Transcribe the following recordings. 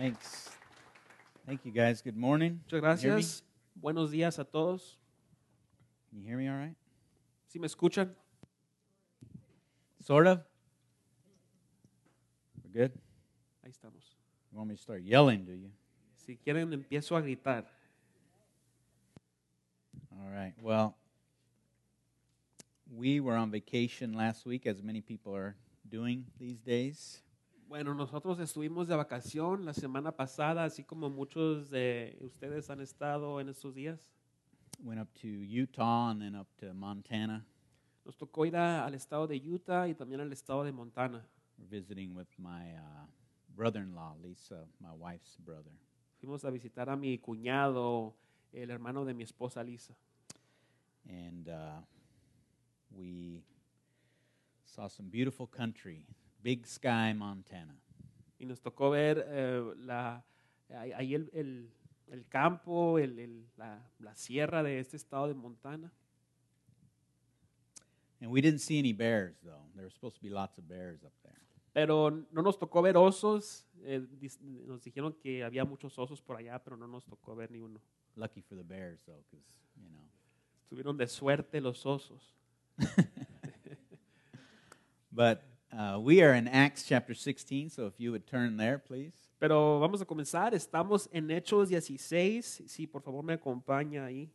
Thanks. Thank you, guys. Good morning. Muchas gracias. Buenos días a todos. Can you hear me all right? ¿Sí me escuchan? Sort of. We're good? Ahí estamos. You want me to start yelling, do you? Si quieren, empiezo a gritar. All right. Well, we were on vacation last week, as many people are doing these days. Bueno, nosotros estuvimos de vacación la semana pasada, así como muchos de ustedes han estado en estos días. Went up to Utah and then up to Montana. Nos tocó ir al estado de Utah y también al estado de Montana. Visiting with my brother-in-law, Lisa, my wife's brother. Fuimos a visitar a mi cuñado, el hermano de mi esposa, Lisa. And we saw some beautiful country. Big Sky, Montana. Y nos tocó ver ahí el campo, la sierra de este estado de Montana. And we didn't see any bears, though. There were supposed to be lots of bears up there. Pero no nos tocó ver osos. Nos dijeron que había muchos osos por allá, pero no nos tocó ver ni uno. Lucky for the bears, though, because, you know. Estuvieron de suerte los osos. But we are in Acts chapter 16, so if you would turn there, please. Pero vamos a comenzar. Estamos en Hechos 16. Sí, por favor, me acompaña ahí.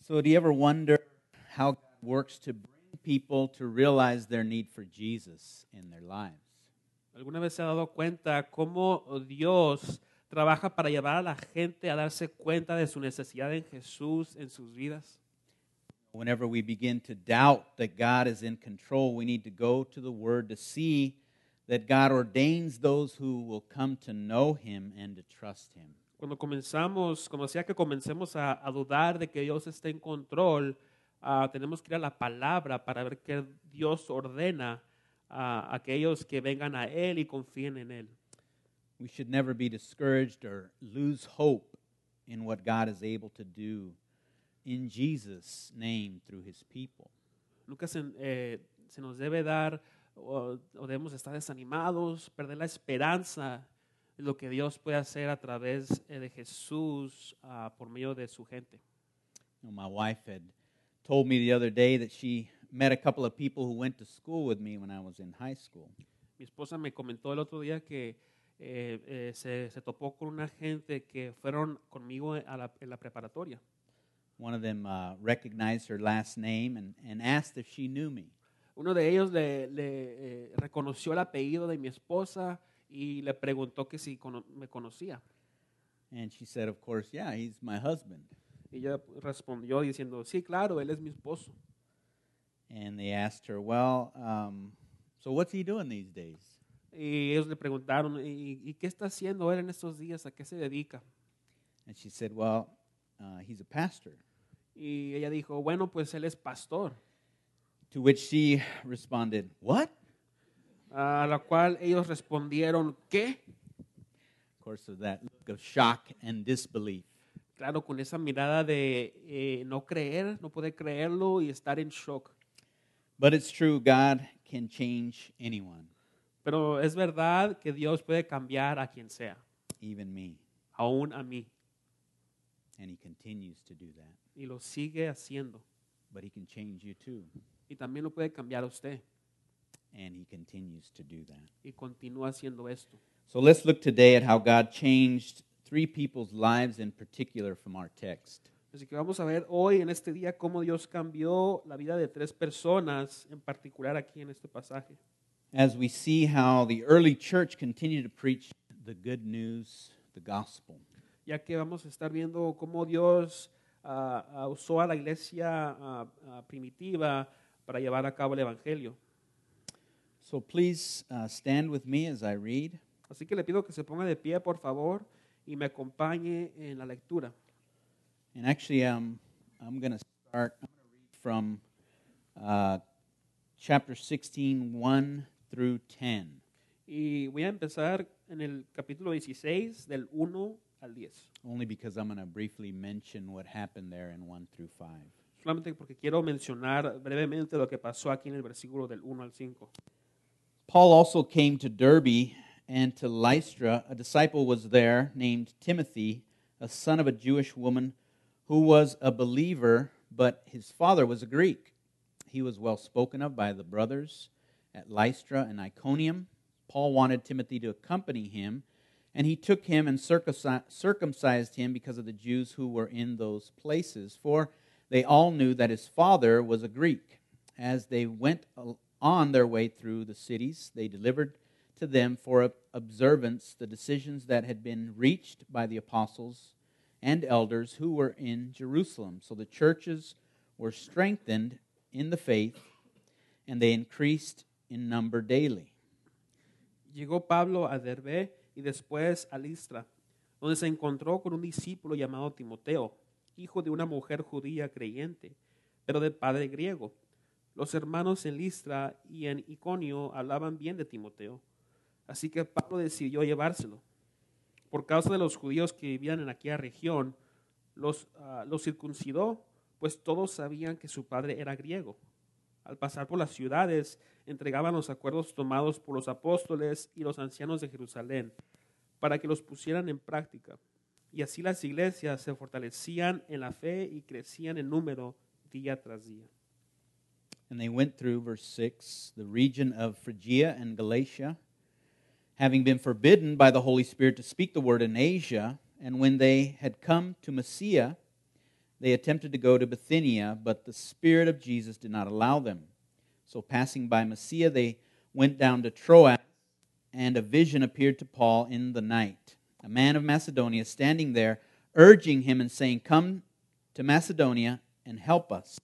So do you ever wonder how God works to bring people to realize their need for Jesus in their lives? ¿Alguna vez se ha dado cuenta cómo Dios trabaja para llevar a la gente a darse cuenta de su necesidad en Jesús en sus vidas? Whenever we begin to doubt that God is in control, we need to go to the Word to see that God ordains those who will come to know Him and to trust Him. Cuando sea que comencemos a dudar de que Dios está en control, tenemos que ir a la palabra para ver que Dios ordena a aquellos que vengan a Él y confíen en Él. We should never be discouraged or lose hope in what God is able to do in Jesus' name through His people. Nunca se nos debe dar o debemos estar desanimados, perder la esperanza en lo que Dios puede hacer a través de Jesús por medio de su gente. You know, my wife had told me the other day that she met a couple of people who went to school with me when I was in high school. Mi esposa me comentó el otro día que se topó con una gente que fueron conmigo en la preparatoria. One of them recognized her last name and asked if she knew me. Uno de ellos le reconoció el apellido de mi esposa y le preguntó que si me conocía. And she said, of course, yeah, he's my husband. Ella respondió diciendo, sí, claro, él es mi esposo. And they asked her, well, so what's he doing these days? Y ellos le preguntaron, ¿y qué está haciendo él en estos días? ¿A qué se dedica? And she said, well, he's a pastor. Y ella dijo, bueno, pues él es pastor. To which she responded, what? A la cual ellos respondieron, ¿qué? Of course, with that look of shock and disbelief. Claro, con esa mirada de no poder creerlo y estar en shock. But it's true, God can change anyone. Pero es verdad que Dios puede cambiar a quien sea. Even me. Aún a mí. And He continues to do that. Y lo sigue haciendo. But He can change you too. Y también lo puede cambiar a usted. And He continues to do that. Y continúa haciendo esto. So let's look today at how God changed three people's lives in particular from our text. Así que vamos a ver hoy en este día cómo Dios cambió la vida de tres personas en particular aquí en este pasaje. As we see how the early church continued to preach the good news, the gospel. Ya que vamos a estar viendo cómo Dios usó a la iglesia primitiva para llevar a cabo el evangelio. So please stand with me as I read. Así que le pido que se ponga de pie, por favor, y me acompañe en la lectura. And actually, I'm going to start from chapter 16, 1 through 10. Y voy a empezar en el capítulo 16 del 1 al 10. Only because I'm going to briefly mention what happened there in 1 through 5. Solamente porque quiero mencionar brevemente lo que pasó aquí en el versículo del 1 al 5. Paul also came to Derbe and to Lystra, a disciple was there named Timothy, a son of a Jewish woman who was a believer, but his father was a Greek. He was well spoken of by the brothers at Lystra and Iconium. Paul wanted Timothy to accompany him, and he took him and circumcised him because of the Jews who were in those places, for they all knew that his father was a Greek. As they went on their way through the cities, they delivered to them for observance the decisions that had been reached by the apostles and elders who were in Jerusalem. So the churches were strengthened in the faith, and they increased in number daily. Llegó Pablo a Derbe y después a Listra, donde se encontró con un discípulo llamado Timoteo, hijo de una mujer judía creyente, pero de padre griego. Los hermanos en Listra y en Iconio hablaban bien de Timoteo, así que Pablo decidió llevárselo. Por causa de los judíos que vivían en aquella región, los circuncidó, pues todos sabían que su padre era griego. Al pasar por las ciudades, entregaban los acuerdos tomados por los apóstoles y los ancianos de Jerusalén para que los pusieran en práctica. Y así las iglesias se fortalecían en la fe y crecían en número día tras día. And they went through, verse 6, the region of Phrygia and Galatia, having been forbidden by the Holy Spirit to speak the word in Asia. And when they had come to Mysia, they attempted to go to Bithynia, but the Spirit of Jesus did not allow them. So passing by Mysia, they went down to Troas, and a vision appeared to Paul in the night. A man of Macedonia standing there, urging him and saying, "Come to Macedonia and help us."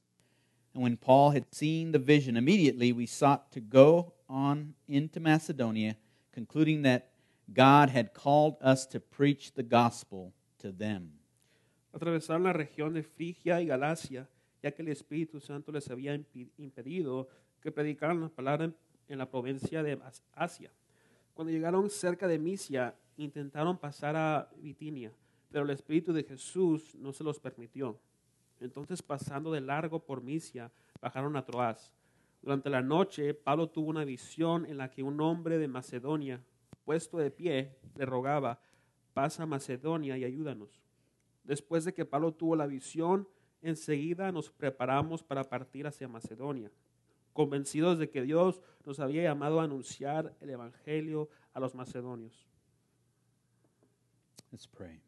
And when Paul had seen the vision, immediately we sought to go on into Macedonia, concluding that God had called us to preach the gospel to them. Atravesaron la región de Frigia y Galacia, ya que el Espíritu Santo les había impedido que predicaran la palabra en la provincia de Asia. Cuando llegaron cerca de Mysia, intentaron pasar a Bithynia, pero el Espíritu de Jesús no se los permitió. Entonces, pasando de largo por Mysia, bajaron a Troas. Durante la noche, Pablo tuvo una visión en la que un hombre de Macedonia, puesto de pie, le rogaba, "Pasa a Macedonia y ayúdanos." Después de que Pablo tuvo la visión, enseguida nos preparamos para partir hacia Macedonia, convencidos de que Dios nos había llamado a anunciar el Evangelio a los macedonios. Let's pray.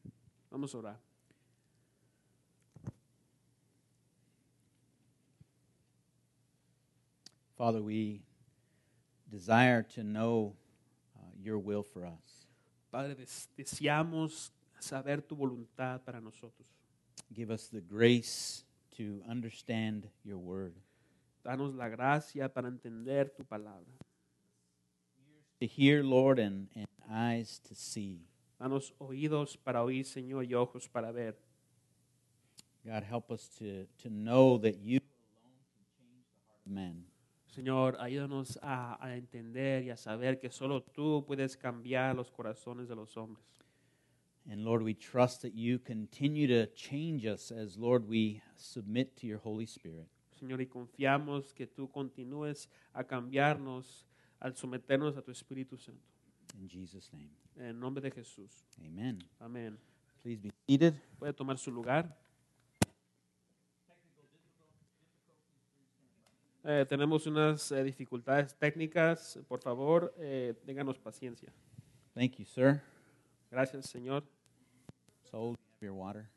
Vamos a orar. Father, we desire to know your will for us. Padre, deseamos saber tu voluntad para nosotros. Give us the grace to understand your word. Danos la gracia para entender tu palabra. To hear, Lord, and eyes to see. Danos oídos para oír, Señor, y ojos para ver. God, help us to know that you alone can change the heart of man. Señor, ayúdanos a entender y a saber que solo tú puedes cambiar los corazones de los hombres. And Lord, we trust that you continue to change us as, Lord, we submit to your Holy Spirit. Señor, y confiamos que tú continúes a cambiarnos al someternos a tu Espíritu Santo. In Jesus' name. En nombre de Jesús. Amen. Amen. Please be seated. Puede tomar su lugar. Tenemos unas dificultades técnicas. Por favor, ténganos paciencia. Thank you, sir. Gracias, Señor. Saul, your water.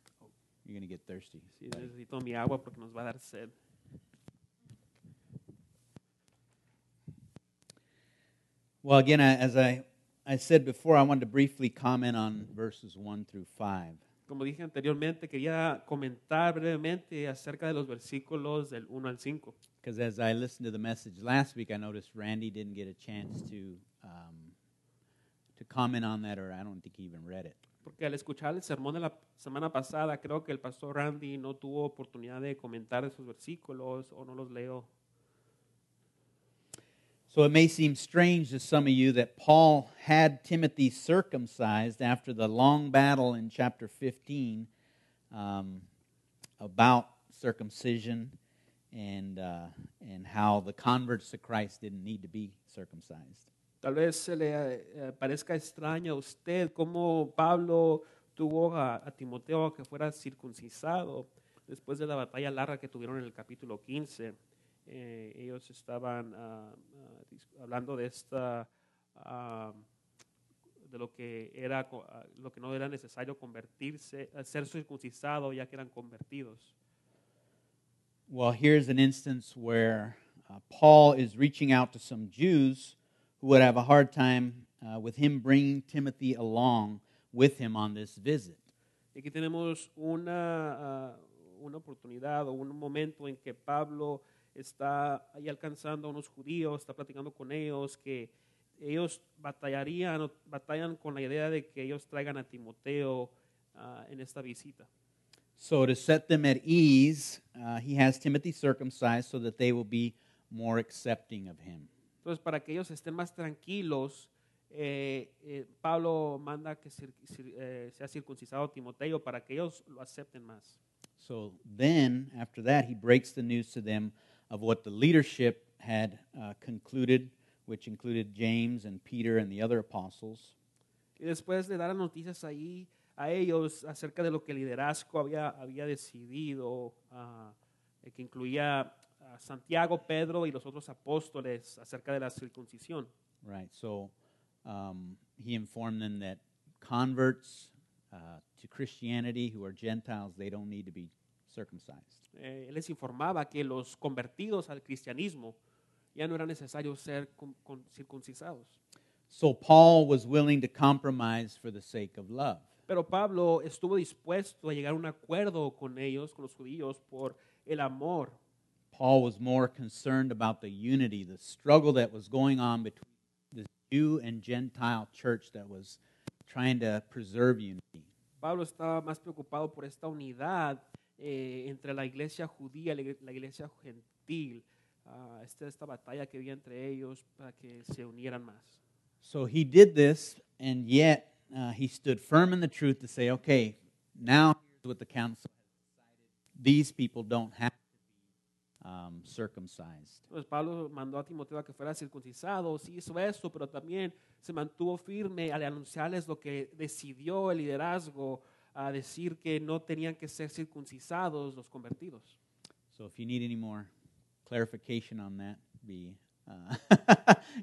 You're going to get thirsty. Sí, necesito mi agua porque nos va a dar sed. Well, again, as I said before, I wanted to briefly comment on verses 1 through 5. Como dije anteriormente, quería comentar brevemente acerca de los versículos del 1 al 5. Because as I listened to the message last week, I noticed Randy didn't get a chance to comment on that, or I don't think he even read it. Porque al escuchar el sermón de la semana pasada, creo que el pastor Randy no tuvo oportunidad de comentar esos versículos o no los leyó. So it may seem strange to some of you that Paul had Timothy circumcised after the long battle in chapter 15 about circumcision and how the converts to Christ didn't need to be circumcised. Tal vez se le parezca extraño a usted cómo Pablo tuvo a Timoteo que fuera circuncisado después de la batalla larga que tuvieron en el capítulo 15. Ellos estaban hablando de esta de lo que era lo que no era necesario convertirse, ser circuncisado ya que eran convertidos. Well, here's an instance where Paul is reaching out to some Jews who would have a hard time with him bringing Timothy along with him on this visit. Aquí tenemos una oportunidad o un momento en que Pablo está ahí alcanzando a unos judíos, está platicando con ellos que ellos batallan con la idea de que ellos traigan a Timoteo en esta visita. So to set them at ease, he has Timothy circumcised so that they will be more accepting of him. Entonces, para que ellos estén más tranquilos, Pablo manda que sea circuncidado Timoteo para que ellos lo acepten más. So then, after that, he breaks the news to them of what the leadership had concluded, which included James and Peter and the other apostles. Y después le da las noticias ahí a ellos acerca de lo que el liderazgo había decidido, que incluía a Santiago, Pedro y los otros apóstoles acerca de la circuncisión. Right, so he informed them that converts to Christianity who are Gentiles, they don't need to be circumcised. Él les informaba que los convertidos al cristianismo ya no era necesario ser circuncisados. So Paul was willing to compromise for the sake of love. Pero Pablo estuvo dispuesto a llegar a un acuerdo con ellos, con los judíos, por el amor. Paul was more concerned about the unity, the struggle that was going on between the Jew and Gentile church that was trying to preserve unity. Pablo estaba más preocupado por esta unidad entre la iglesia judía y la iglesia gentil, esta batalla que había entre ellos para que se unieran más. So he did this, and yet he stood firm in the truth to say, okay, now here's what the council decided. These people don't have to be circumcised. Pues Pablo mandó a Timoteo a que fuera circuncisado. Sí hizo eso, pero también se mantuvo firme al anunciarles lo que decidió el liderazgo a decir que no tenían que ser circuncisados los convertidos. So if you need any more clarification on that,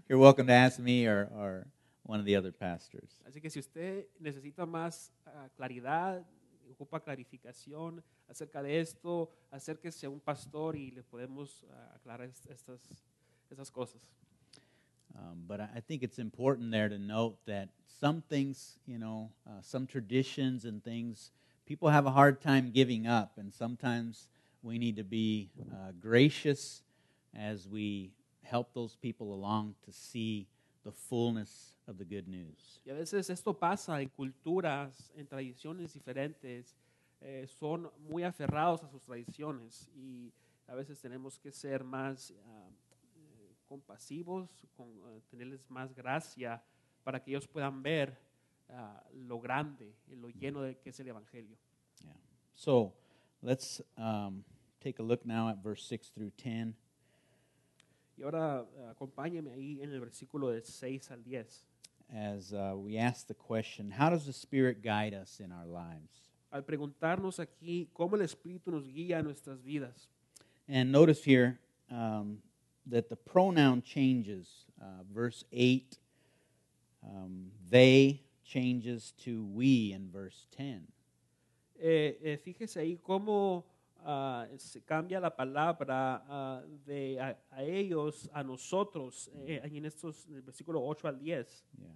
you're welcome to ask me or one of the other pastors. Así que si usted necesita más claridad, ocupa clarificación acerca de esto, acérquese a un pastor y le podemos aclarar estas cosas. But I think it's important there to note that some things, you know, some traditions and things, people have a hard time giving up, and sometimes we need to be gracious as we help those people along to see the fullness of the good news. Y a veces esto pasa en culturas, en tradiciones diferentes, son muy aferrados a sus tradiciones y a veces tenemos que ser más compasivos, tenerles más gracia para que ellos puedan ver lo grande, lo lleno de que es el evangelio. Yeah. So, let's take a look now at verse 6 through 10. Y ahora acompáñeme ahí en el versículo de 6 al 10. As we ask the question, how does the Spirit guide us in our lives? Al preguntarnos aquí cómo el Espíritu nos guía en nuestras vidas. And notice here that the pronoun changes. Verse 8, they changes to we in verse 10. Fíjese ahí cómo se cambia la palabra de a ellos, a nosotros, en el versículo 8 al 10. Yeah.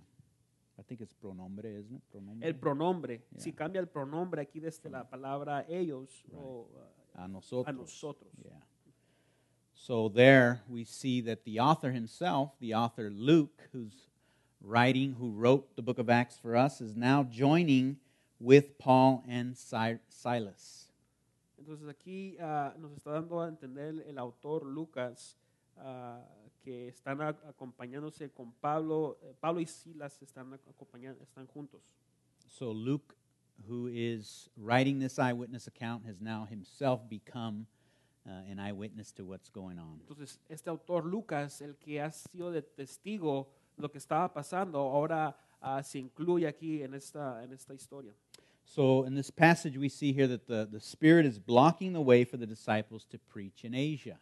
I think it's pronombre, isn't it? Pronombre. El pronombre. Yeah. Si cambia el pronombre aquí desde la palabra ellos, right, o a nosotros. A nosotros. Yeah. So there we see that the author himself, the author Luke, who wrote the book of Acts for us, is now joining with Paul and Silas. Entonces aquí nos está dando a entender el autor Lucas que están acompañándose con Pablo. Pablo y Silas están juntos. So Luke, who is writing this eyewitness account, has now himself become an eyewitness to what's going on. Entonces este autor Lucas, el que ha sido de testigo lo que estaba pasando ahora se incluye aquí en esta historia. So in this passage we see here that the Spirit is blocking the way for the disciples to preach in Asia.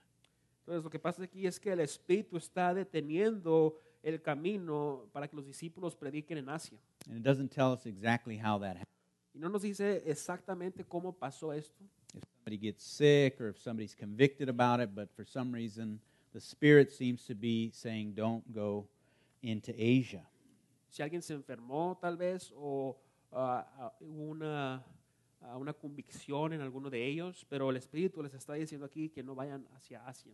Entonces lo que pasa aquí es que el Espíritu está deteniendo el camino para que los discípulos prediquen en Asia. And it doesn't tell us exactly how that happened. Y no nos dice exactamente cómo pasó esto. If somebody gets sick or if somebody's convicted about it, but for some reason the Spirit seems to be saying don't go into Asia. Si alguien se enfermó tal vez o una convicción en alguno de ellos, pero el Espíritu les está diciendo aquí que no vayan hacia Asia.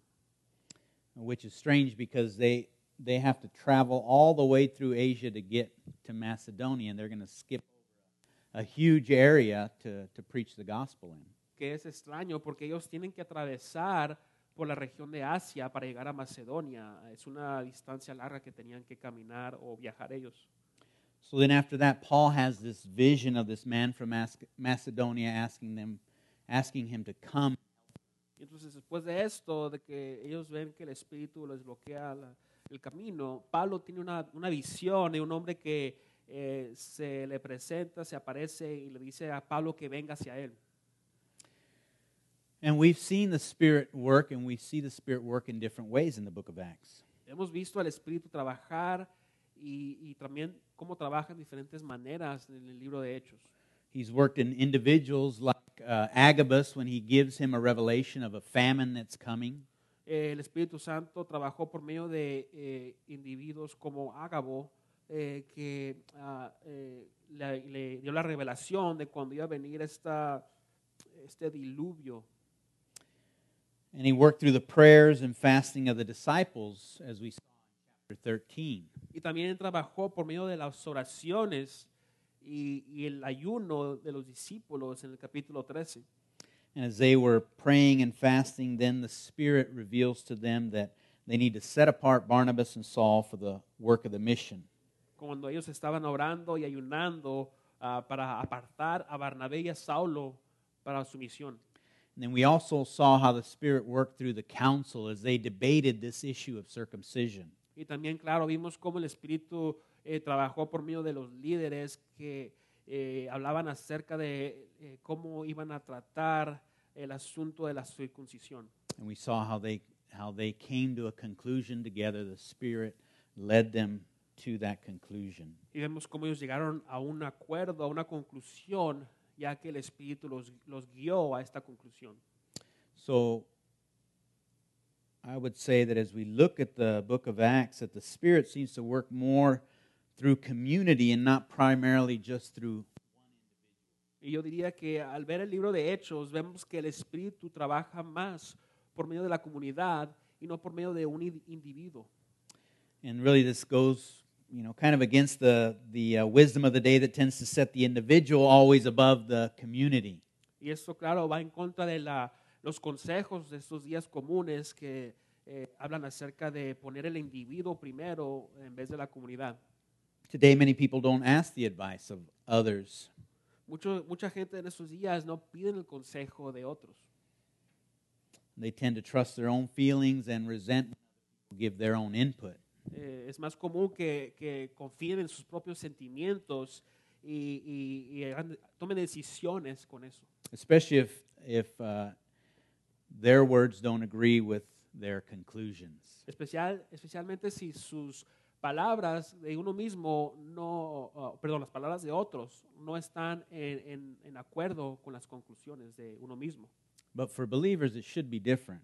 Which is strange because they have to travel all the way through Asia to get to Macedonia, and they're going to skip a huge area to preach the gospel in. Que es extraño porque ellos tienen que atravesar por la región de Asia para llegar a Macedonia. Es una distancia larga que tenían que caminar o viajar ellos. So then after that, Paul has this vision of this man from Macedonia asking him to come. Entonces después de esto, de que ellos ven que el Espíritu les bloquea el camino, Pablo tiene una visión de un hombre que se le presenta, se aparece y le dice a Pablo que venga hacia él. And we've seen the Spirit work, and we see the Spirit work in different ways in the book of Acts. Hemos visto al Espíritu trabajar y también cómo trabaja en diferentes maneras en el libro de Hechos. He's worked in individuals like Agabus when he gives him a revelation of a famine that's coming. El Espíritu Santo trabajó por medio de individuos como Agabo que le dio la revelación de cuando iba a venir este diluvio. And he worked through the prayers and fasting of the disciples, as we saw in chapter 13. Y también trabajó por medio de las oraciones y el ayuno de los discípulos en el capítulo 13. And as they were praying and fasting, then the Spirit reveals to them that they need to set apart Barnabas and Saul for the work of the mission. Cuando ellos estaban orando y ayunando para apartar a Barnabé y a Saulo para su misión. And then we also saw how the Spirit worked through the council as they debated this issue of circumcision. Y también, claro, vimos cómo el Espíritu trabajó por medio de los líderes que hablaban acerca de cómo iban a tratar el asunto de la circuncisión. And we saw how they came to a conclusion together. The Spirit led them to that conclusion. Y vemos cómo ellos llegaron a un acuerdo, a una conclusión, ya que el Espíritu los guió a esta conclusión. So I would say that as we look at the book of Acts, that the Spirit seems to work more through community and not primarily just through one individual. Y yo diría que al ver el libro de Hechos vemos que el Espíritu trabaja más por medio de la comunidad y no por medio de un individuo. And really this goes, you know, kind of against the wisdom of the day that tends to set the individual always above the community. Y esto, claro, va en contra de los consejos de estos días comunes que hablan acerca de poner el individuo primero en vez de la comunidad. Today many people don't ask the advice of others. Mucha gente en estos días no piden el consejo de otros. They tend to trust their own feelings and resent give their own input. Es más común que confíen en sus propios sentimientos y tomen decisiones con eso. Especially if their words don't agree with their conclusions. Especialmente si sus palabras de uno mismo no, las palabras de otros no están en acuerdo con las conclusiones de uno mismo. But for believers it should be different.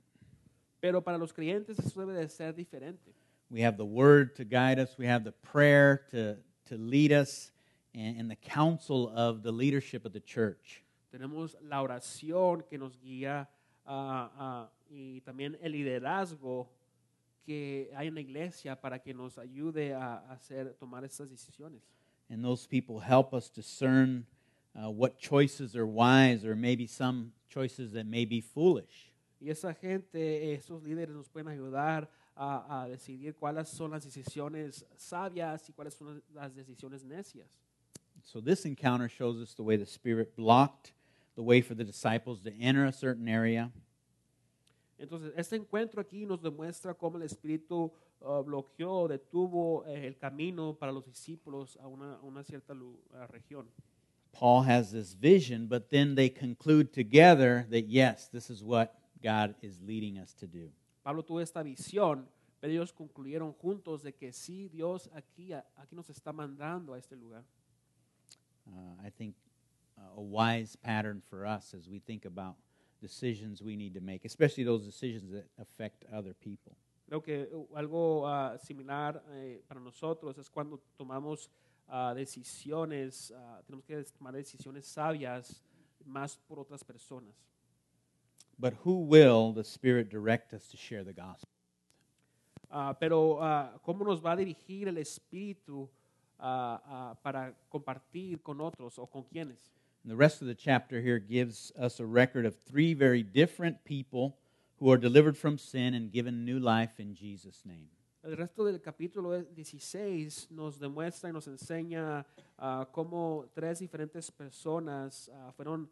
Pero para los creyentes eso debe de ser diferente. We have the word to guide us, we have the prayer to lead us, and the counsel of the leadership of the church. Tenemos la oración que nos guía y también el liderazgo que hay en la iglesia para que nos ayude a tomar estas decisiones. And those people help us discern what choices are wise or maybe some choices that may be foolish. Y esa gente, esos líderes nos pueden ayudar a decidir cuáles son las decisiones sabias y cuáles son las decisiones necias. So this encounter shows us the way the Spirit blocked the way for the disciples to enter a certain area. Entonces, este encuentro aquí nos demuestra cómo el Espíritu bloqueó, detuvo el camino para los discípulos a una cierta región. Paul has this vision, but then they conclude together that yes, this is what God is leading us to do. Pablo tuvo esta visión, pero ellos concluyeron juntos de que sí, Dios aquí nos está mandando a este lugar. I think a wise pattern for us as we think about decisions we need to make, especially those decisions that affect other people. Creo que algo similar para nosotros es cuando tomamos decisiones, tenemos que tomar decisiones sabias más por otras personas. But who will the Spirit direct us to share the gospel? Pero ¿cómo nos va a dirigir el Espíritu para compartir con otros o con quienes? And the rest of the chapter here gives us a record of three very different people who are delivered from sin and given new life in Jesus' name. El resto del capítulo 16 nos demuestra y nos enseña cómo tres diferentes personas fueron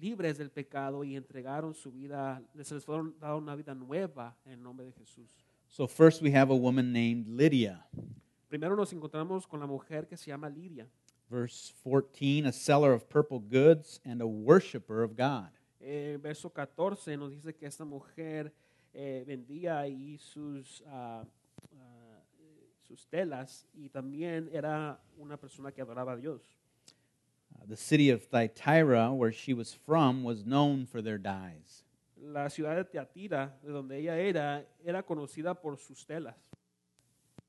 libres del pecado y entregaron su vida, se les fueron dado una vida nueva en nombre de Jesús. So first we have a woman named Lydia. Primero nos encontramos con la mujer que se llama Lidia. Verse 14, a seller of purple goods and a worshiper of God. Verso 14 nos dice que esta mujer vendía y sus telas y también era una persona que adoraba a Dios. The city of Tyre, where she was from, was known for their dyes. La ciudad de Teatira, de donde ella era conocida por sus telas.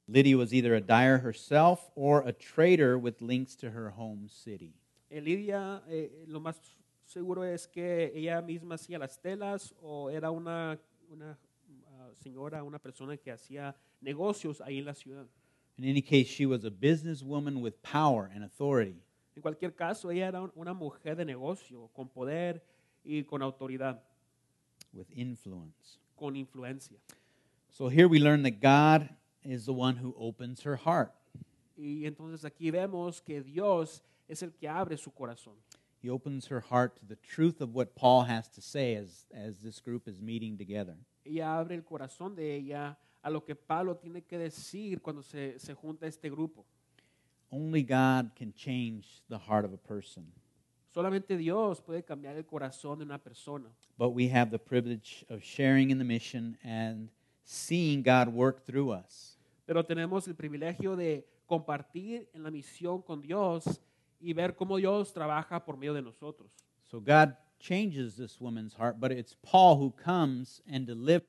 Lydia was either a dyer herself or a trader with links to her home city. Lydia, lo más seguro es que ella misma hacía las telas o era una señora, una persona que hacía negocios ahí en la ciudad. In any case, she was a businesswoman with power and authority. En cualquier caso, ella era una mujer de negocio con poder y con autoridad. With influence. Con influencia. So here we learn that God is the one who opens her heart. Y entonces aquí vemos que Dios es el que abre su corazón. He opens her heart to the truth of what Paul has to say as this group is meeting together. Ella abre el corazón de ella a lo que Pablo tiene que decir cuando se junta este grupo. Only God can change the heart of a person. Solamente Dios puede cambiar el corazón de una persona. But we have the privilege of sharing in the mission and seeing God work through us. Pero tenemos el privilegio de compartir en la misión con Dios y ver cómo Dios trabaja por medio de nosotros. So God changes this woman's heart, but it's Paul who comes and delivers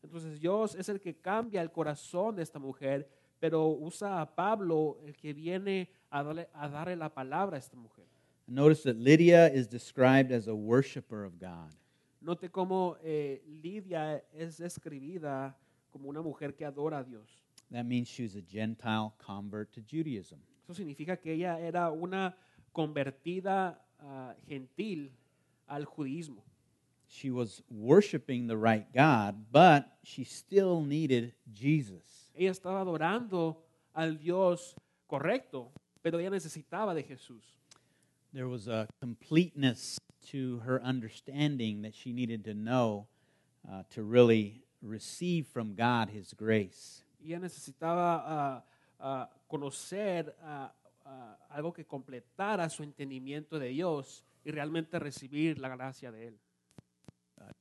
the word to her. Entonces Dios es el que cambia el corazón de esta mujer, pero usa a Pablo, el que viene a darle la palabra a esta mujer. Notice that Lydia is described as a worshiper of God. Note cómo Lidia es describida como una mujer que adora a Dios. That means she was a Gentile convert to Judaism. Eso significa que ella era una convertida gentil al judaísmo. She was worshiping the right God, but she still needed Jesus. Ella estaba adorando al Dios correcto, pero ella necesitaba de Jesús. There was a completeness to her understanding that she needed to know to really receive from God His grace. Ella necesitaba conocer algo que completara su entendimiento de Dios y realmente recibir la gracia de Él.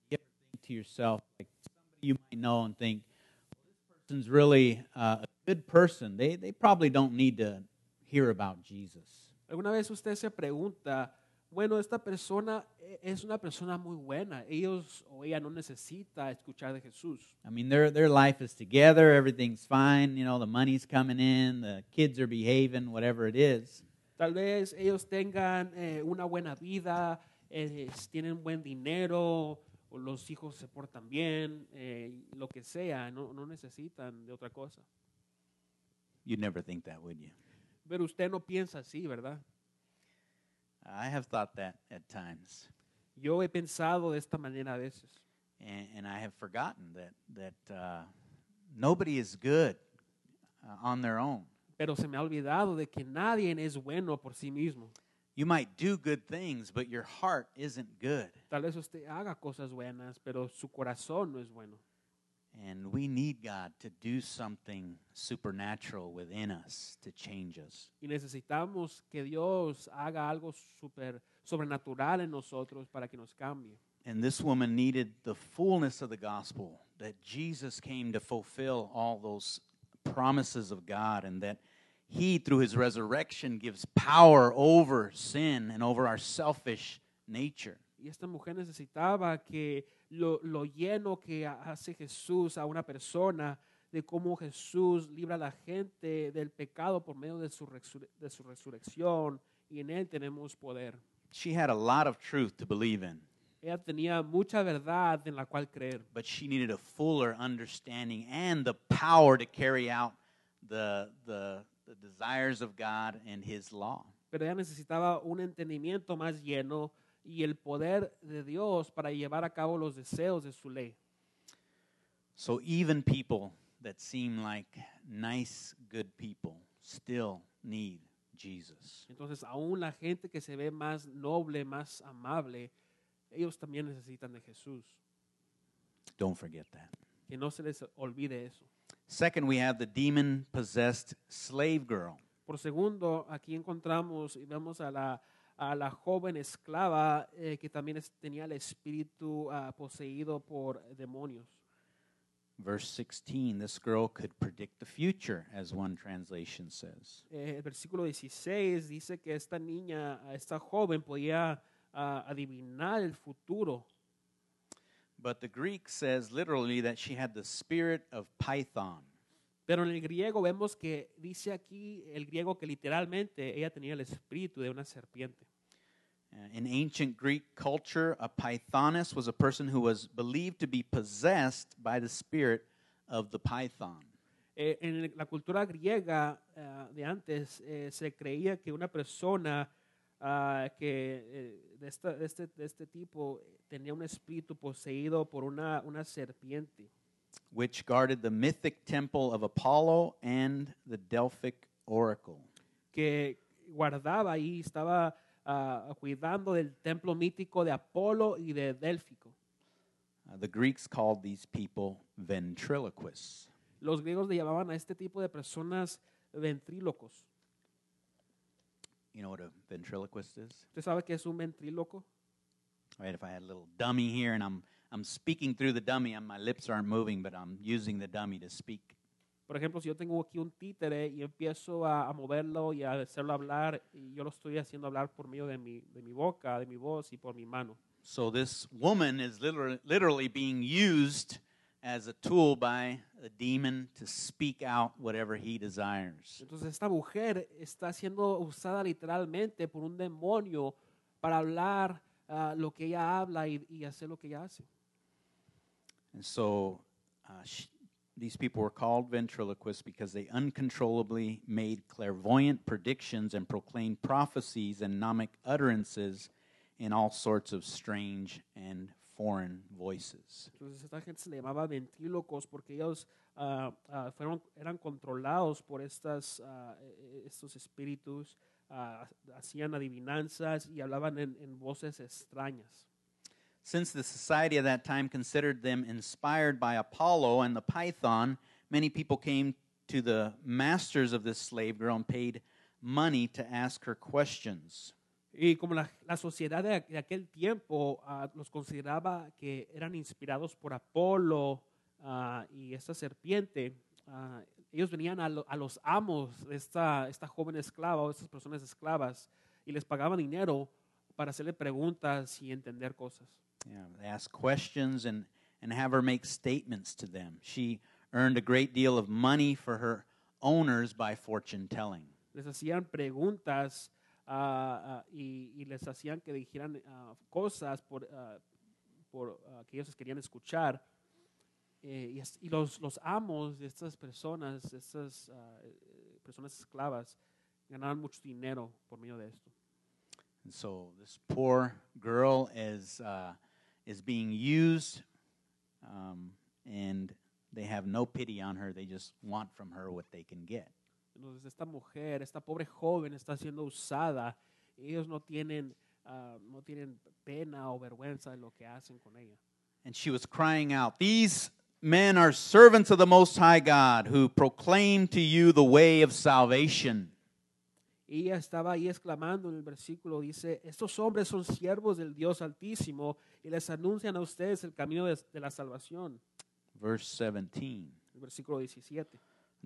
You ever think to yourself, like somebody you might know and think, well, this person's really a good person. They probably don't need to hear about Jesus. ¿Alguna vez usted se pregunta, bueno, esta persona es una persona muy buena. Ellos o ella no necesita escuchar de Jesús. I mean, their life is together, everything's fine, you know, the money's coming in, the kids are behaving, whatever it is. Tal vez ellos tengan una buena vida, tienen buen dinero, o los hijos se portan bien, lo que sea, no necesitan de otra cosa. You'd never think that, would you? Pero usted no piensa así, ¿verdad? I have thought that at times. Yo he pensado de esta manera a veces. And I have forgotten that nobody is good on their own. Pero se me ha olvidado de que nadie es bueno por sí mismo. You might do good things, but your heart isn't good. Tal vez usted haga cosas buenas, pero su corazón no es bueno. And we need God to do something supernatural within us to change us. Y necesitamos que Dios haga algo sobrenatural en nosotros para que nos cambie. And this woman needed the fullness of the gospel, that Jesus came to fulfill all those promises of God, and that He, through His resurrection, gives power over sin and over our selfish nature. Y esta mujer necesitaba que lo lleno que hace Jesús a una persona, de cómo Jesús libra a la gente del pecado por medio de su resurrección, y en Él tenemos poder. She had a lot of truth to believe in. Ella tenía mucha verdad en la cual creer. But she needed a fuller understanding and the power to carry out the desires of God and His law. Pero ella necesitaba un entendimiento más lleno y el poder de Dios para llevar a cabo los deseos de su ley. So even people that seem like nice, good people still need Jesus. Entonces, aún la gente que se ve más noble, más amable, ellos también necesitan de Jesús. Don't forget that. Que no se les olvide eso. Second, we have the demon-possessed slave girl. Por segundo, aquí encontramos y vemos a la joven esclava que también tenía el espíritu poseído por demonios. Verse 16, this girl could predict the future, as one translation says. El versículo 16 dice que esta niña, esta joven podía adivinar el futuro. But the Greek says literally that she had the spirit of Python. Pero en el griego vemos que dice aquí el griego que literalmente ella tenía el espíritu de una serpiente. In ancient Greek culture, a Pythoness was a person who was believed to be possessed by the spirit of the Python. En la cultura griega de antes se creía que una persona de este tipo tenía un espíritu poseído por una serpiente. Which guarded the mythic temple of Apollo and the Delphic Oracle. Que guardaba y estaba cuidando del templo mítico de Apolo y de Delfico. The Greeks called these people ventriloquists. Los griegos le llamaban a este tipo de personas ventrílocos. You know what a ventriloquist is? ¿Usted sabe qué es un ventríloco? All right, if I had a little dummy here and I'm speaking through the dummy, and my lips aren't moving, but I'm using the dummy to speak. Por ejemplo, si yo tengo aquí un títere y empiezo a moverlo y a hacerlo hablar, y yo lo estoy haciendo hablar por medio de mi boca, de mi voz y por mi mano. So this woman is literally being used as a tool by a demon to speak out whatever he desires. Entonces esta mujer está siendo usada literalmente por un demonio para hablar lo que ella habla y hacer lo que ella hace. And so these people were called ventriloquists because they uncontrollably made clairvoyant predictions and proclaimed prophecies and gnomic utterances in all sorts of strange and foreign voices. Entonces esta gente se le llamaba ventrílocos porque ellos eran controlados por estos espíritus, hacían adivinanzas y hablaban en voces extrañas. Since the society of that time considered them inspired by Apollo and the Python, many people came to the masters of this slave girl and paid money to ask her questions. Y como la sociedad de aquel tiempo los consideraba que eran inspirados por Apolo y esta serpiente, ellos venían a los amos de esta joven esclava o estas personas esclavas y les pagaban dinero para hacerle preguntas y entender cosas. Yeah, they asked questions and have her make statements to them. She earned a great deal of money for her owners by fortune telling. Les hacían preguntas y les hacían que dijeran cosas por que ellos querían escuchar. Y los amos de estas personas, personas esclavas, ganaban mucho dinero por medio de esto. And so this poor girl is being used, and they have no pity on her. They just want from her what they can get. Entonces esta mujer, esta pobre joven, está siendo usada ellos no tienen pena o vergüenza de lo que hacen con ella. And she was crying out, "These men are servants of the Most High God, who proclaim to you the way of salvation." Ella estaba ahí exclamando en el versículo, dice, estos hombres son siervos del Dios Altísimo y les anuncian a ustedes el camino de la salvación. Verse 17. El versículo 17.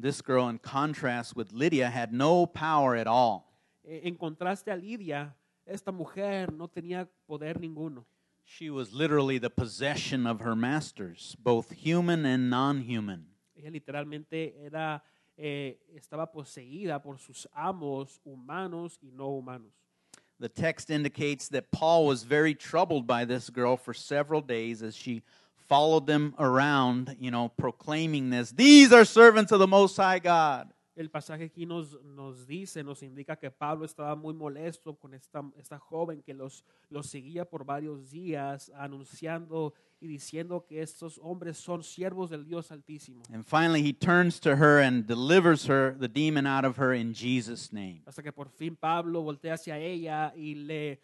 This girl, in contrast with Lydia, had no power at all. En contraste a Lidia, esta mujer no tenía poder ninguno. She was literally the possession of her masters, both human and non-human. Ella literalmente era estaba poseída por sus amos humanos y no humanos. The text indicates that Paul was very troubled by this girl for several days as she followed them around, proclaiming this. These are servants of the Most High God. El pasaje aquí nos indica que Pablo estaba muy molesto con esta joven que los seguía por varios días anunciando y diciendo que estos hombres son siervos del Dios Altísimo. And finally he turns to her and delivers her, the demon out of her in Jesus' name. Hasta que por fin Pablo voltea hacia ella y le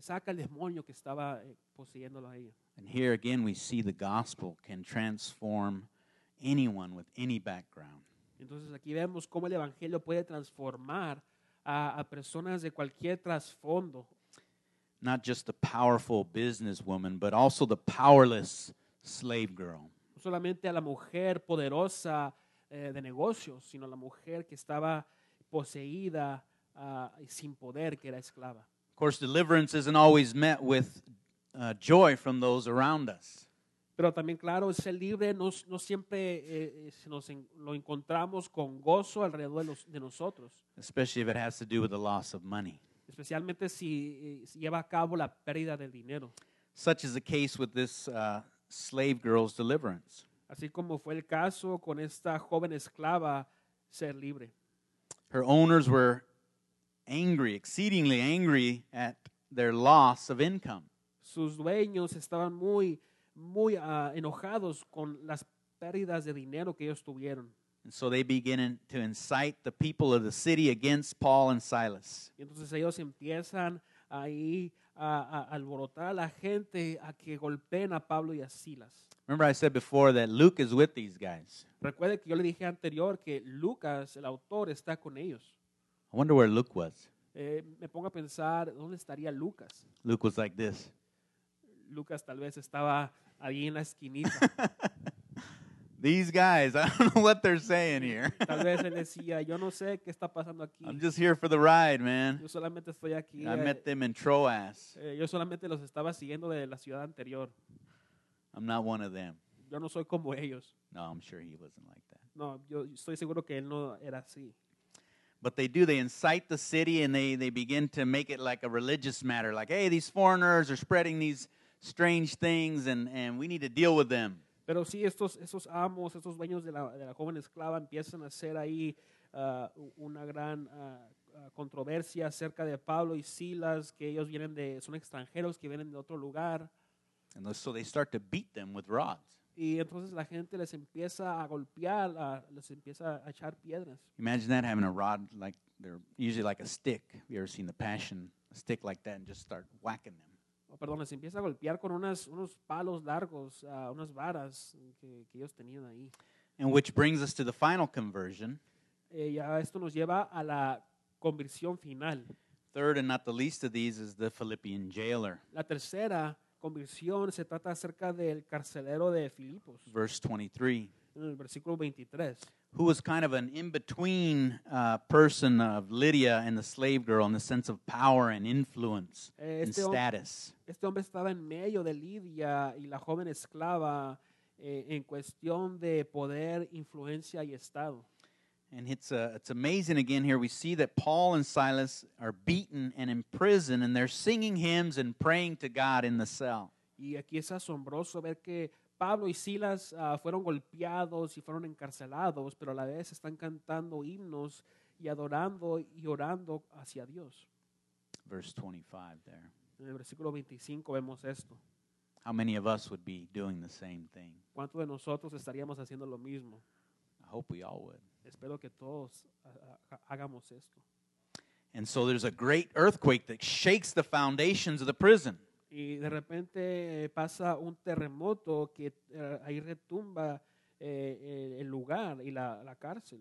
saca el demonio que estaba poseyéndola a ella. And here again we see the gospel can transform anyone with any background. Entonces aquí vemos cómo el evangelio puede transformar a personas de cualquier trasfondo. Not just the powerful businesswoman, but also the powerless slave girl. No solamente a la mujer poderosa de negocios, sino a la mujer que estaba poseída y sin poder, que era esclava. Of course, deliverance isn't always met with joy from those around us. Pero también, claro, ser libre no siempre lo encontramos con gozo alrededor de nosotros. Especially if it has to do with the loss of money. Especialmente si lleva a cabo la pérdida del dinero. Such is the case with this slave girl's deliverance. Así como fue el caso con esta joven esclava ser libre. Her owners were angry, exceedingly angry at their loss of income. Sus dueños estaban muy enojados con las pérdidas de dinero que ellos tuvieron. And so they begin to incite the people of the city against Paul and Silas. Y entonces ellos empiezan ahí a alborotar a la gente a que golpeen a Pablo y a Silas. Remember I said before that Luke is with these guys. Recuerde que yo le dije anterior que Lucas, el autor, está con ellos. I wonder where Luke was. Me pongo a pensar, ¿dónde estaría Lucas? Luke was like this. Lucas tal vez estaba ahí en la esquinita. These guys, I don't know what they're saying here. Tal vez él decía, yo no sé qué está pasando aquí. I'm just here for the ride, man. Yo solamente estoy aquí. I met them in Troas. Yo solamente los estaba siguiendo de la ciudad anterior. I'm not one of them. Yo no soy como ellos. No, I'm sure he wasn't like that. No, yo estoy seguro que él no era así. But they do, they incite the city and they begin to make it like a religious matter. Like, hey, these foreigners are spreading these strange things and we need to deal with them. Pero sí, estos amos, estos dueños de la joven esclava empiezan a hacer ahí una gran controversia acerca de Pablo y Silas, que ellos son extranjeros que vienen de otro lugar. And so they start to beat them with rods. Y entonces la gente les empieza a golpear, les empieza a echar piedras. Imagine that, having a rod like they're usually like a stick. Have you ever seen The Passion? A stick like that and just start whacking them. Les empieza a golpear con unos palos largos, unas varas que ellos tenían ahí. And which brings us to the final conversion. Ya esto nos lleva a la conversión final. Third and not the least of these is the Philippian jailer. La tercera conversión se trata acerca del carcelero de Filipos. Verse 23. En el versículo 23. Who was kind of an in-between person of Lydia and the slave girl in the sense of power and influence and status. Este hombre estaba en medio de Lidia y la joven esclava en cuestión de poder, influencia y estado. And it's amazing again here we see that Paul and Silas are beaten and imprisoned and they're singing hymns and praying to God in the cell. Y aquí es asombroso ver que Pablo y Silas fueron golpeados y fueron encarcelados, pero a la vez están cantando himnos y adorando y orando hacia Dios. Verse 25 there. En el versículo 25 vemos esto. How many of us would be doing the same thing? ¿Cuántos de nosotros estaríamos haciendo lo mismo? I hope we all would. Espero que todos hagamos esto. And so there's a great earthquake that shakes the foundations of the prison. Y de repente pasa un terremoto que ahí retumba el lugar y la cárcel.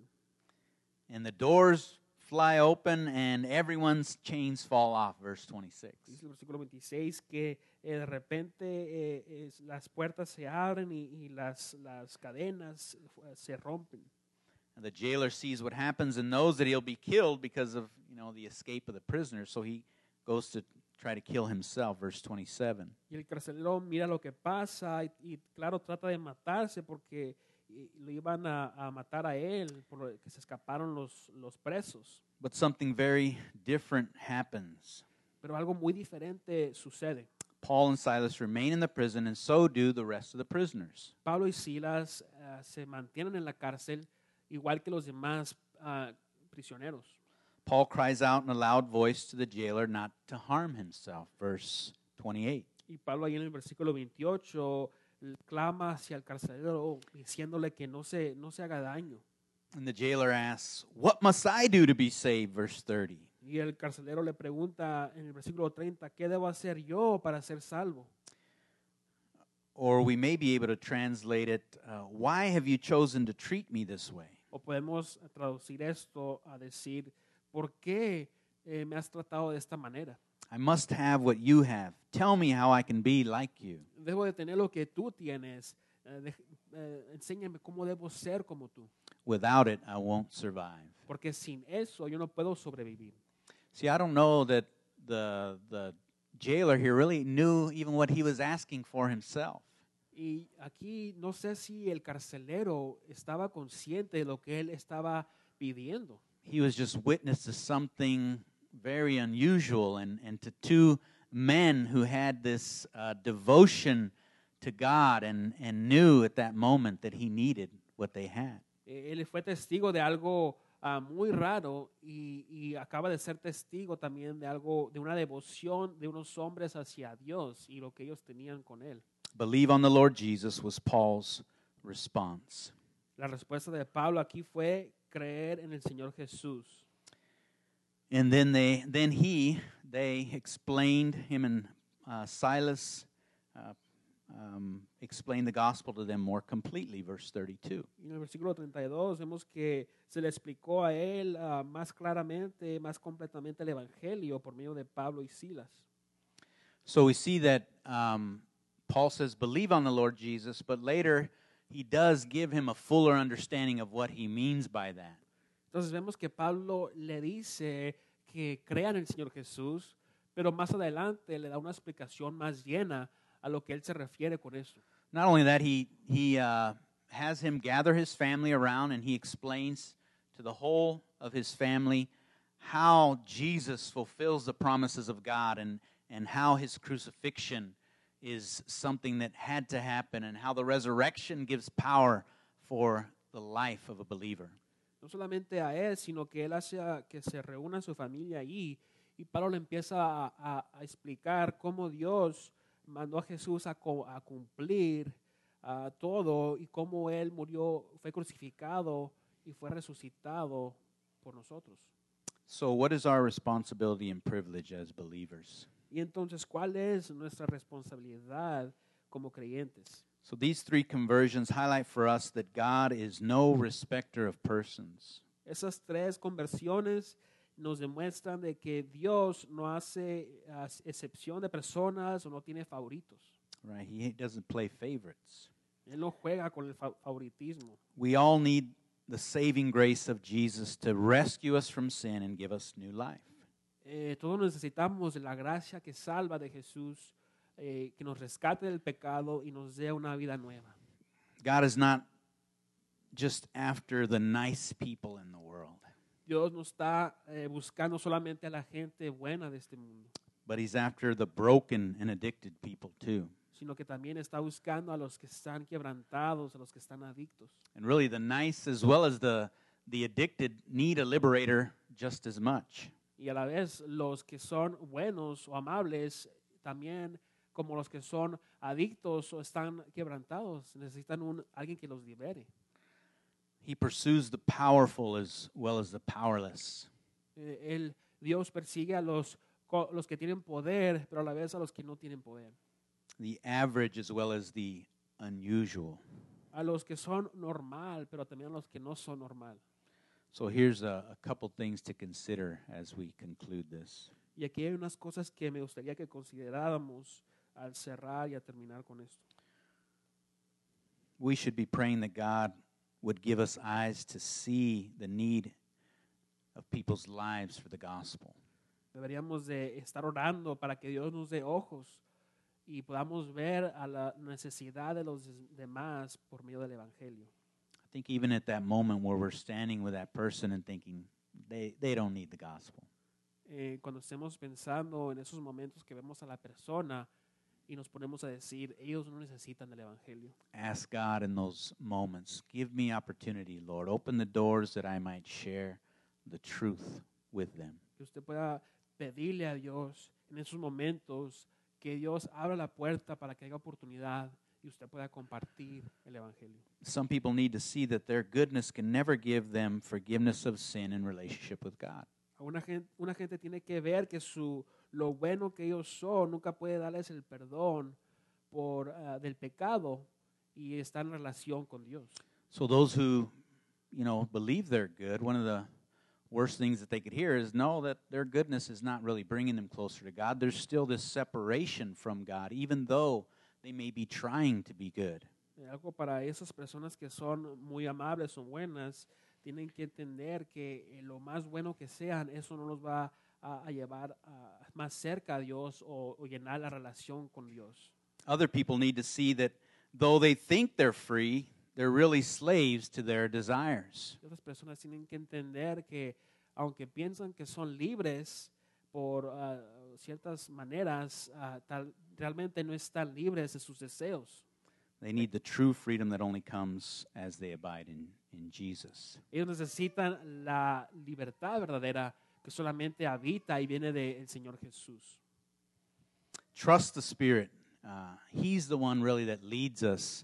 And the doors fly open and everyone's chains fall off, verse 26. Dice el versículo 26 que de repente las puertas se abren y las cadenas se rompen. And the jailer sees what happens and knows that he'll be killed because of, you know, the escape of the prisoner, so he goes to try to kill himself, verse 27. Y el carcelero mira lo que pasa y claro trata de matarse porque lo iban a matar a él por que se escaparon los presos. But something very different happens. Pero algo muy diferente sucede. Paul and Silas remain in the prison and so do the rest of the prisoners. Pablo y Silas se mantienen en la cárcel igual que los demás prisioneros. Paul cries out in a loud voice to the jailer not to harm himself, verse 28. Y Pablo ahí en el versículo 28 clama hacia el carcelero diciéndole que no se haga daño. And the jailer asks, "What must I do to be saved?" verse 30. Y el carcelero le pregunta en el versículo 30, ¿qué debo hacer yo para ser salvo? Or we may be able to translate it, why have you chosen to treat me this way? O podemos traducir esto a decir, ¿por qué me has tratado de esta manera? I must have what you have. Tell me how I can be like you. Debo de tener lo que tú tienes. Enséñame cómo debo ser como tú. Without it, I won't survive. Porque sin eso yo no puedo sobrevivir. See, I don't know that the jailer here really knew even what he was asking for himself. Y aquí no sé si el carcelero estaba consciente de lo que él estaba pidiendo. He was just witness to something very unusual and to two men who had this devotion to God and knew at that moment that he needed what they had. Él fue testigo de algo muy raro y acaba de ser testigo también de algo, de una devoción de unos hombres hacia Dios y lo que ellos tenían con él. Believe on the Lord Jesus was Paul's response. La respuesta de Pablo aquí fue creer en el Señor Jesús. And then they explained, him and Silas explained the gospel to them more completely, verse 32. En el versículo 32 vemos que se le explicó a él más claramente, más completamente el evangelio por medio de Pablo y Silas. So we see that Paul says, "Believe on the Lord Jesus," but later he does give him a fuller understanding of what he means by that. Entonces vemos que Pablo le dice que crean en el Señor Jesús, pero más adelante le da una explicación más llena a lo que él se refiere con eso. Not only that, he has him gather his family around and he explains to the whole of his family how Jesus fulfills the promises of God and how his crucifixion is something that had to happen and how the resurrection gives power for the life of a believer. No solamente a él, sino que él hace que se reúna su familia ahí y Pablo le empieza a explicar cómo Dios mandó a Jesús a cumplir todo y cómo él murió, fue crucificado y fue resucitado por nosotros. So what is our responsibility and privilege as believers? Y entonces, ¿cuál es nuestra responsabilidad como creyentes? So these three conversions highlight for us that God is no respecter of persons. Esas tres conversiones nos demuestran de que Dios no hace excepción de personas o no tiene favoritos. Right, he doesn't play favorites. Él no juega con el favoritismo. We all need the saving grace of Jesus to rescue us from sin and give us new life. Todos necesitamos la gracia que salva de Jesús, que nos rescate del pecado y nos dé una vida nueva. God is not just after the nice people in the world. Dios no está buscando solamente a la gente buena de este mundo. But he's after the broken and addicted people too. Sino que también está buscando a los que están quebrantados, a los que están adictos. And really the nice as well as the addicted need a liberator just as much. Y a la vez los que son buenos o amables también como los que son adictos o están quebrantados necesitan alguien que los libere. He pursues the powerful as well as the powerless. Él Dios persigue a los que tienen poder, pero a la vez a los que no tienen poder. The average as well as the unusual. A los que son normal, pero también a los que no son normal. So here's a couple things to consider as we conclude this. Y aquí hay unas cosas que me gustaría que consideráramos al cerrar y a terminar con esto. We should be praying that God would give us eyes to see the need of people's lives for the gospel. Deberíamos de estar orando para que Dios nos dé ojos y podamos ver a la necesidad de los demás por medio del evangelio. I think even at that moment where we're standing with that person and thinking they don't need the gospel. Cuando estemos pensando en esos momentos que vemos a la persona y nos ponemos a decir ellos no necesitan el evangelio. Ask God in those moments, give me opportunity, Lord, open the doors that I might share the truth with them. Que usted pueda pedirle a Dios en esos momentos que Dios abra la puerta para que haya oportunidad. Some people need to see that their goodness can never give them forgiveness of sin and relationship with God. Una gente tiene que ver que lo bueno que ellos son nunca puede darles el perdón por del pecado y estar en relación con Dios. So those who, believe they're good, one of the worst things that they could hear is know that their goodness is not really bringing them closer to God. There's still this separation from God, even though they may be trying to be good. Algo para esas personas que son muy amables, son buenas, tienen que entender que lo más bueno que sean, eso no los va a llevar más cerca a Dios o llenar la relación con Dios. Other people need to see that though they think they're free, they're really slaves to their desires. Otras personas tienen que entender que aunque piensan que son libres por ciertas maneras, realmente no están libres de sus deseos. They need the true freedom that only comes as they abide in Jesus. Ellos necesitan la libertad verdadera que solamente habita y viene del Señor Jesús. Trust the Spirit. He's the one really that leads us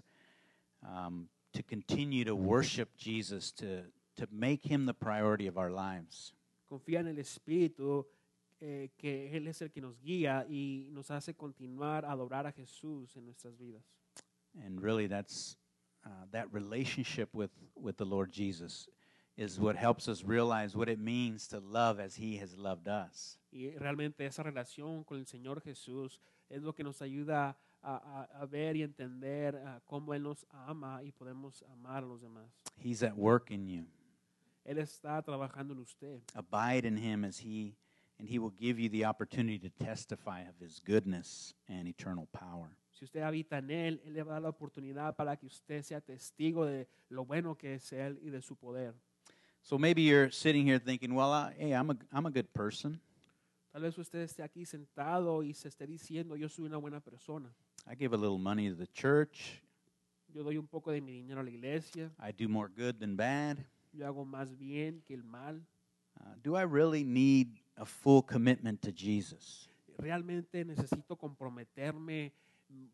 to continue to worship Jesus, to make Him the priority of our lives. Confía en el Espíritu. Que Él es el que nos guía y nos hace continuar a adorar a Jesús en nuestras vidas. And really that's that relationship with the Lord Jesus is what helps us realize what it means to love as He has loved us. Y realmente esa relación con el Señor Jesús es lo que nos ayuda a ver y entender cómo Él nos ama y podemos amar a los demás. He's at work in you. Él está trabajando en usted. Abide in Him as He and He will give you the opportunity to testify of His goodness and eternal power. Si usted habita en Él, Él le va a dar la oportunidad para que usted sea testigo de lo bueno que es Él y de su poder. So maybe you're sitting here thinking, well, I'm a good person. Tal vez usted esté aquí sentado y se esté diciendo, yo soy una buena persona. I give a little money to the church. Yo doy un poco de mi dinero a la iglesia. I do more good than bad. Yo hago más bien que el mal. Do I really need a full commitment to Jesus? Realmente necesito comprometerme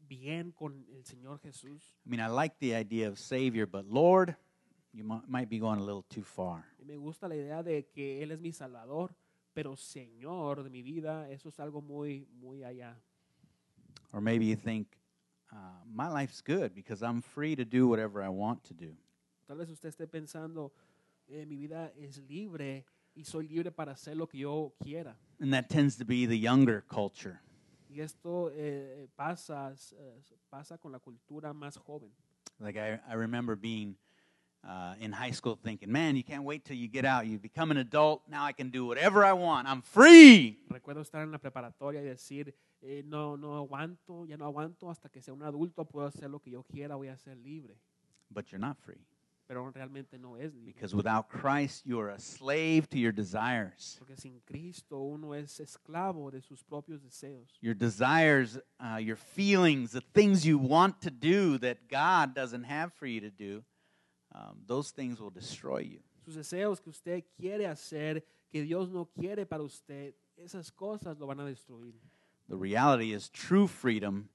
bien con el Señor Jesús. I mean, I like the idea of Savior, but Lord, you might be going a little too far. Me gusta la idea de que Él es mi Salvador, pero Señor de mi vida, eso es algo muy, muy allá. Or maybe you think, my life's good because I'm free to do whatever I want to do. Tal vez usted esté pensando, mi vida es libre. Y soy libre para hacer lo que yo quiera. And that tends to be the younger culture. Y esto pasa con la cultura más joven. Like I remember being in high school thinking, man, you can't wait till you get out. You become an adult. Now I can do whatever I want. I'm free. Recuerdo estar en la preparatoria y decir, no aguanto, ya no aguanto hasta que sea un adulto, puedo hacer lo que yo quiera, voy a ser libre. But you're not free. Pero realmente no es libre. Because without Christ, you are a slave to your desires. Porque sin Cristo uno es esclavo de sus propios deseos. Your desires, your feelings, the things you want to do that God doesn't have for you to do, those things will destroy you. Sus deseos que usted quiere hacer, que Dios no quiere para usted, esas cosas lo van a destruir. The reality is true freedom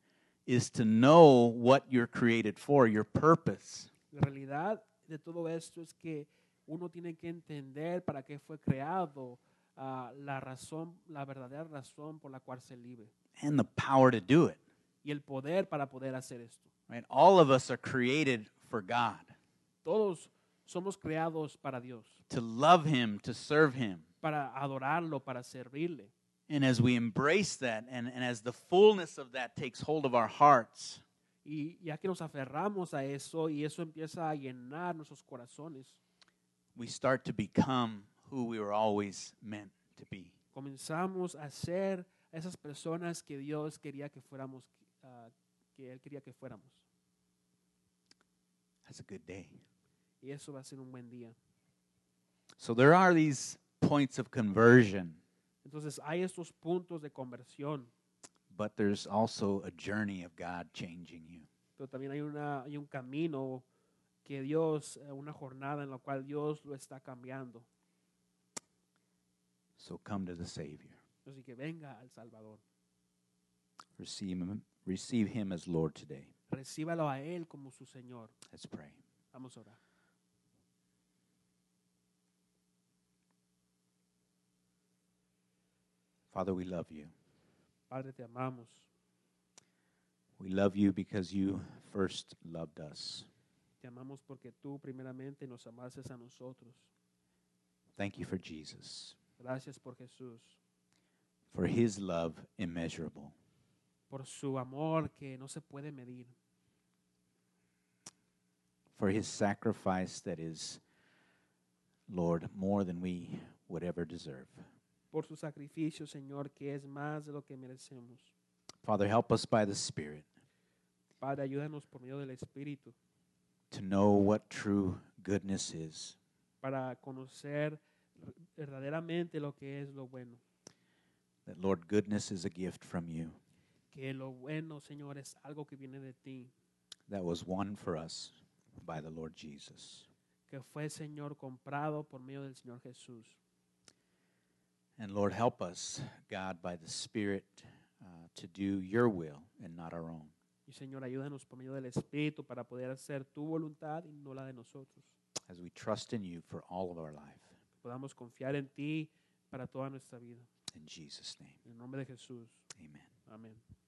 is to know what you're created for, your purpose. La realidad de todo esto es que uno tiene que entender para qué fue creado, la verdadera razón por la cual se libre. And the power to do it. Y el poder para poder hacer esto. Right? All of us are created for God. Todos somos creados para Dios. To love Him, to serve Him. Para adorarlo, para servirle. And as we embrace that, and as the fullness of that takes hold of our hearts, y ya que nos aferramos a eso y eso empieza a llenar nuestros corazones, we start to become who we were always meant to be. Comenzamos a ser esas personas que Dios quería que fuéramos, que él quería que fuéramos. That's a good day. Y eso va a ser un buen día. So there are these points of conversion. Entonces hay estos puntos de conversión. But there's also a journey of God changing you. Pero también hay un camino que Dios, una jornada en la cual Dios lo está cambiando. So come to the Savior. Así que venga al Salvador. Receive Him as Lord today. Recíbalo a él como su Señor. Let's pray. Vamos a orar. Father, we love you. Padre, te amamos. We love you because you first loved us. Te amamos porque tú primeramente nos amaste a nosotros. Thank you for Jesus. Gracias por Jesús. For His love immeasurable. Por su amor que no se puede medir. For His sacrifice that is, Lord, more than we would ever deserve. Por su sacrificio, Señor, que es más de lo que merecemos. Father, help us by the Spirit. Padre, ayúdanos por medio del Espíritu. To know what true goodness is. Para conocer verdaderamente lo que es lo bueno. That, Lord, goodness is a gift from you. Que lo bueno, Señor, es algo que viene de ti. That was won for us by the Lord Jesus. Que fue, Señor, comprado por medio del Señor Jesús. And Lord, help us, God, by the Spirit, to do your will and not our own. Y Señor, ayúdanos por medio del Espíritu para poder hacer tu voluntad y no la de nosotros. As we trust in you for all of our life. Podamos confiar en ti para toda nuestra vida. In Jesus' name. En el nombre de Jesús. Amen. Amen.